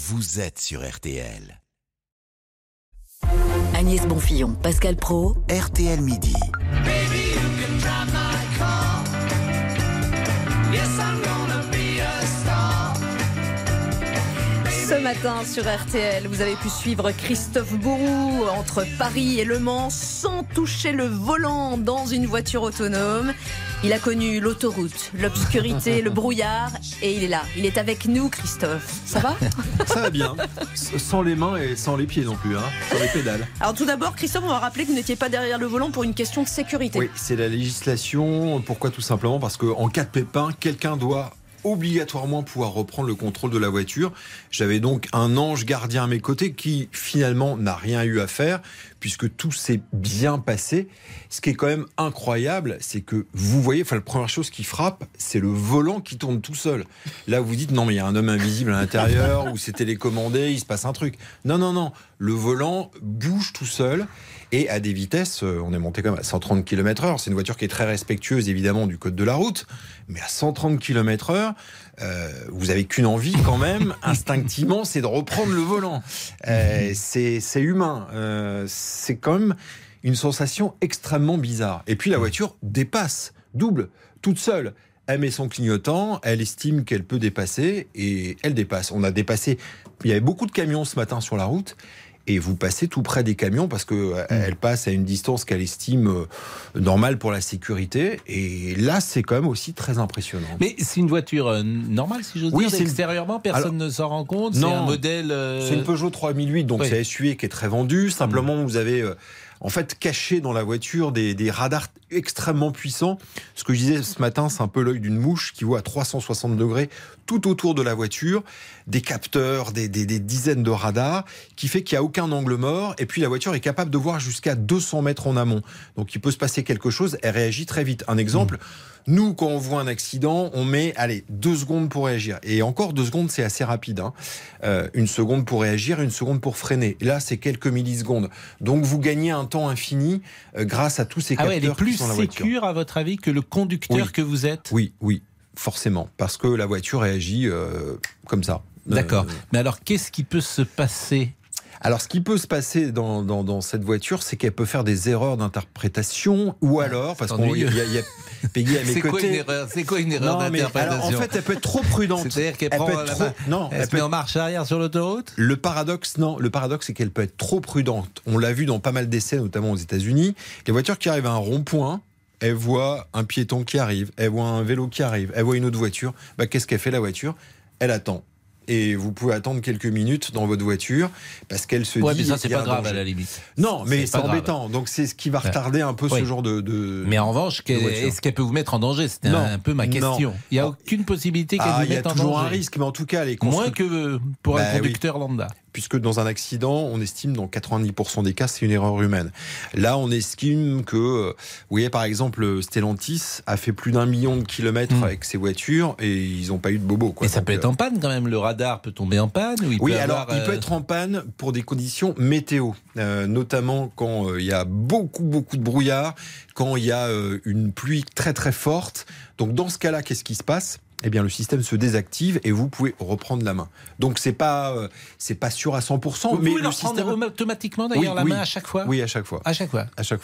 vous êtes sur RTL. Agnès Bonfillon, Pascal Praud, RTL Midi. Baby, you can drive my car. Yes, I'm gonna be a star. Ce matin sur RTL, vous avez pu suivre Christophe Bourroux entre Paris et Le Mans sans toucher le volant dans une voiture autonome. Il a connu l'autoroute, l'obscurité, le brouillard et il est là. Il est avec nous, Christophe. Ça va ? Ça va bien. Sans les mains et sans les pieds non plus, hein. Sans les pédales. Alors tout d'abord, Christophe, on va rappeler que vous n'étiez pas derrière le volant pour une question de sécurité. Oui, c'est la législation. Pourquoi ? Tout simplement parce qu'en cas de pépin, quelqu'un doit obligatoirement pouvoir reprendre le contrôle de la voiture. J'avais donc un ange gardien à mes côtés qui finalement n'a rien eu à faire puisque tout s'est bien passé. Ce qui est quand même incroyable, c'est que vous voyez, la première chose qui frappe, c'est le volant qui tourne tout seul. Là, vous dites, non mais il y a un homme invisible à l'intérieur ou c'est télécommandé, il se passe un truc. Non. Le volant bouge tout seul et à des vitesses, on est monté quand même à 130 km/h. C'est une voiture qui est très respectueuse évidemment du code de la route, mais à 130 km/h, vous n'avez qu'une envie quand même, instinctivement, c'est de reprendre le volant. C'est humain, c'est quand même une sensation extrêmement bizarre. Et puis la voiture dépasse, double, toute seule. Elle met son clignotant, elle estime qu'elle peut dépasser et elle dépasse. On a dépassé, il y avait beaucoup de camions ce matin sur la route. Et vous passez tout près des camions parce qu'elle passe à une distance qu'elle estime normale pour la sécurité. Et là, c'est quand même aussi très impressionnant. Mais c'est une voiture normale, si j'ose dire. Extérieurement, personne ne s'en rend compte. Non, c'est un modèle. C'est une Peugeot 3008, donc oui. C'est SUV qui est très vendu. Simplement, vous avez en fait caché dans la voiture des radars extrêmement puissants. Ce que je disais ce matin, c'est un peu l'œil d'une mouche qui voit à 360 degrés tout autour de la voiture, des capteurs, des dizaines de radars, qui fait qu'il n'y a aucun angle mort. Et puis la voiture est capable de voir jusqu'à 200 mètres en amont. Donc il peut se passer quelque chose, elle réagit très vite. Un exemple, nous quand on voit un accident, on met 2 secondes pour réagir. Et encore 2 secondes, c'est assez rapide. Hein. 1 seconde pour réagir, 1 seconde pour freiner. Et là, c'est quelques millisecondes. Donc vous gagnez un temps infini grâce à tous ces capteurs. Elle est plus sécure à votre avis que le conducteur que vous êtes ? Oui. Forcément, parce que la voiture réagit comme ça. D'accord. Mais alors, qu'est-ce qui peut se passer ? Alors, ce qui peut se passer dans cette voiture, c'est qu'elle peut faire des erreurs d'interprétation, ou alors, parce qu'il y a Peggy à mes côtés. C'est quoi une erreur d'interprétation ? Alors, en fait, elle peut être trop prudente. C'est-à-dire qu'elle se met en marche arrière sur l'autoroute ? Le paradoxe, c'est qu'elle peut être trop prudente. On l'a vu dans pas mal d'essais, notamment aux États-Unis. Les voitures qui arrivent à un rond-point, elle voit un piéton qui arrive, elle voit un vélo qui arrive, elle voit une autre voiture. Bah, qu'est-ce qu'elle fait la voiture ? Elle attend. Et vous pouvez attendre quelques minutes dans votre voiture parce qu'elle se dit... mais ça, c'est pas grave à la limite. Non, mais c'est embêtant. Grave. Donc, c'est ce qui va retarder un peu ce genre de... Mais en revanche, est-ce qu'elle peut vous mettre en danger ? C'était un peu ma question. Non. Il n'y a aucune possibilité qu'elle vous mette en danger. Il y a toujours un risque, mais en tout cas... Moins que pour un conducteur lambda. Puisque dans un accident, on estime dans 90% des cas, c'est une erreur humaine. Là, on estime que... Vous voyez, par exemple, Stellantis a fait plus d'1 million de kilomètres avec ses voitures et ils n'ont pas eu de bobo. Mais ça peut être en panne quand même. Le radar peut tomber en panne ou il peut être en panne pour des conditions météo. Notamment quand il y a beaucoup de brouillard, quand il y a une pluie très très forte. Donc dans ce cas-là, qu'est-ce qui se passe ? Eh bien, le système se désactive et vous pouvez reprendre la main. Donc, c'est pas sûr à 100%. Vous pouvez le système... reprendre automatiquement, d'ailleurs, main à chaque fois ? Oui, à chaque fois.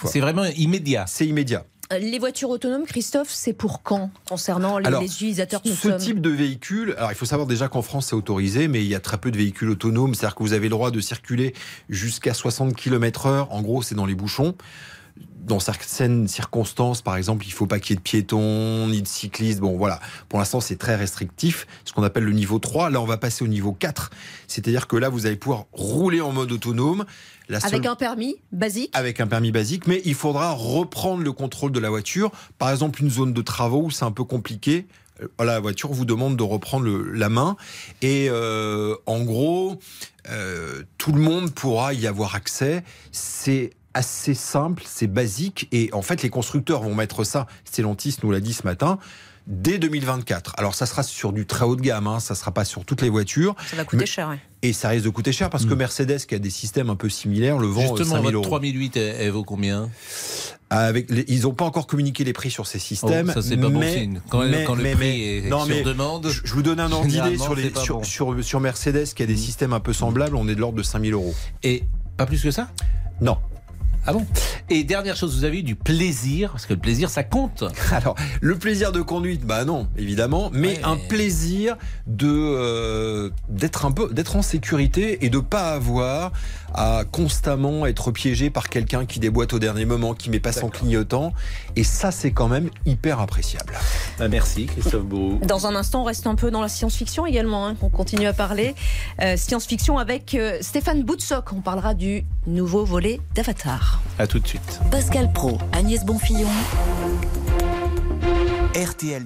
C'est vraiment immédiat. C'est immédiat. Les voitures autonomes, Christophe, c'est pour quand concernant les utilisateurs que nous sommes ? Ce type de véhicule, alors il faut savoir déjà qu'en France c'est autorisé, mais il y a très peu de véhicules autonomes, c'est-à-dire que vous avez le droit de circuler jusqu'à 60 km/h, en gros c'est dans les bouchons. Dans certaines circonstances, par exemple, il ne faut pas qu'il y ait de piétons, ni de cyclistes. Bon, voilà. Pour l'instant, c'est très restrictif. Ce qu'on appelle le niveau 3. Là, on va passer au niveau 4. C'est-à-dire que là, vous allez pouvoir rouler en mode autonome. Avec un permis basique. Avec un permis basique. Mais il faudra reprendre le contrôle de la voiture. Par exemple, une zone de travaux où c'est un peu compliqué. La voiture vous demande de reprendre la main. Et en gros, tout le monde pourra y avoir accès. C'est assez simple, c'est basique et en fait les constructeurs vont mettre ça, Stellantis nous l'a dit ce matin, dès 2024. Alors ça sera sur du très haut de gamme, hein, ça sera pas sur toutes les voitures. Ça va coûter cher, oui. Et ça risque de coûter cher parce que Mercedes qui a des systèmes un peu similaires le vend 5000 euros. Justement, votre 3008 elle vaut combien ? Avec les, ils n'ont pas encore communiqué les prix sur ces systèmes. Oh, ça, c'est pas bon signe. Quand le prix est sur demande. Je vous donne un ordre d'idée sur Mercedes qui a des systèmes un peu semblables. On est de l'ordre de 5 000 €. Et pas plus que ça ? Non. Ah bon ? Et dernière chose, vous avez eu du plaisir, parce que le plaisir, ça compte. Alors, le plaisir de conduite, bah non, évidemment, mais un plaisir de d'être en sécurité et de pas avoir à constamment être piégé par quelqu'un qui déboîte au dernier moment, qui met pas son clignotant. Et ça, c'est quand même hyper appréciable. Bah, merci, Christophe Bourroux. Dans un instant, on reste un peu dans la science-fiction également. On continue à parler science-fiction avec Stéphane Boutsock. On parlera du nouveau volet d'Avatar. A tout de suite. Pascal Praud, Agnès Bonfillon, RTL.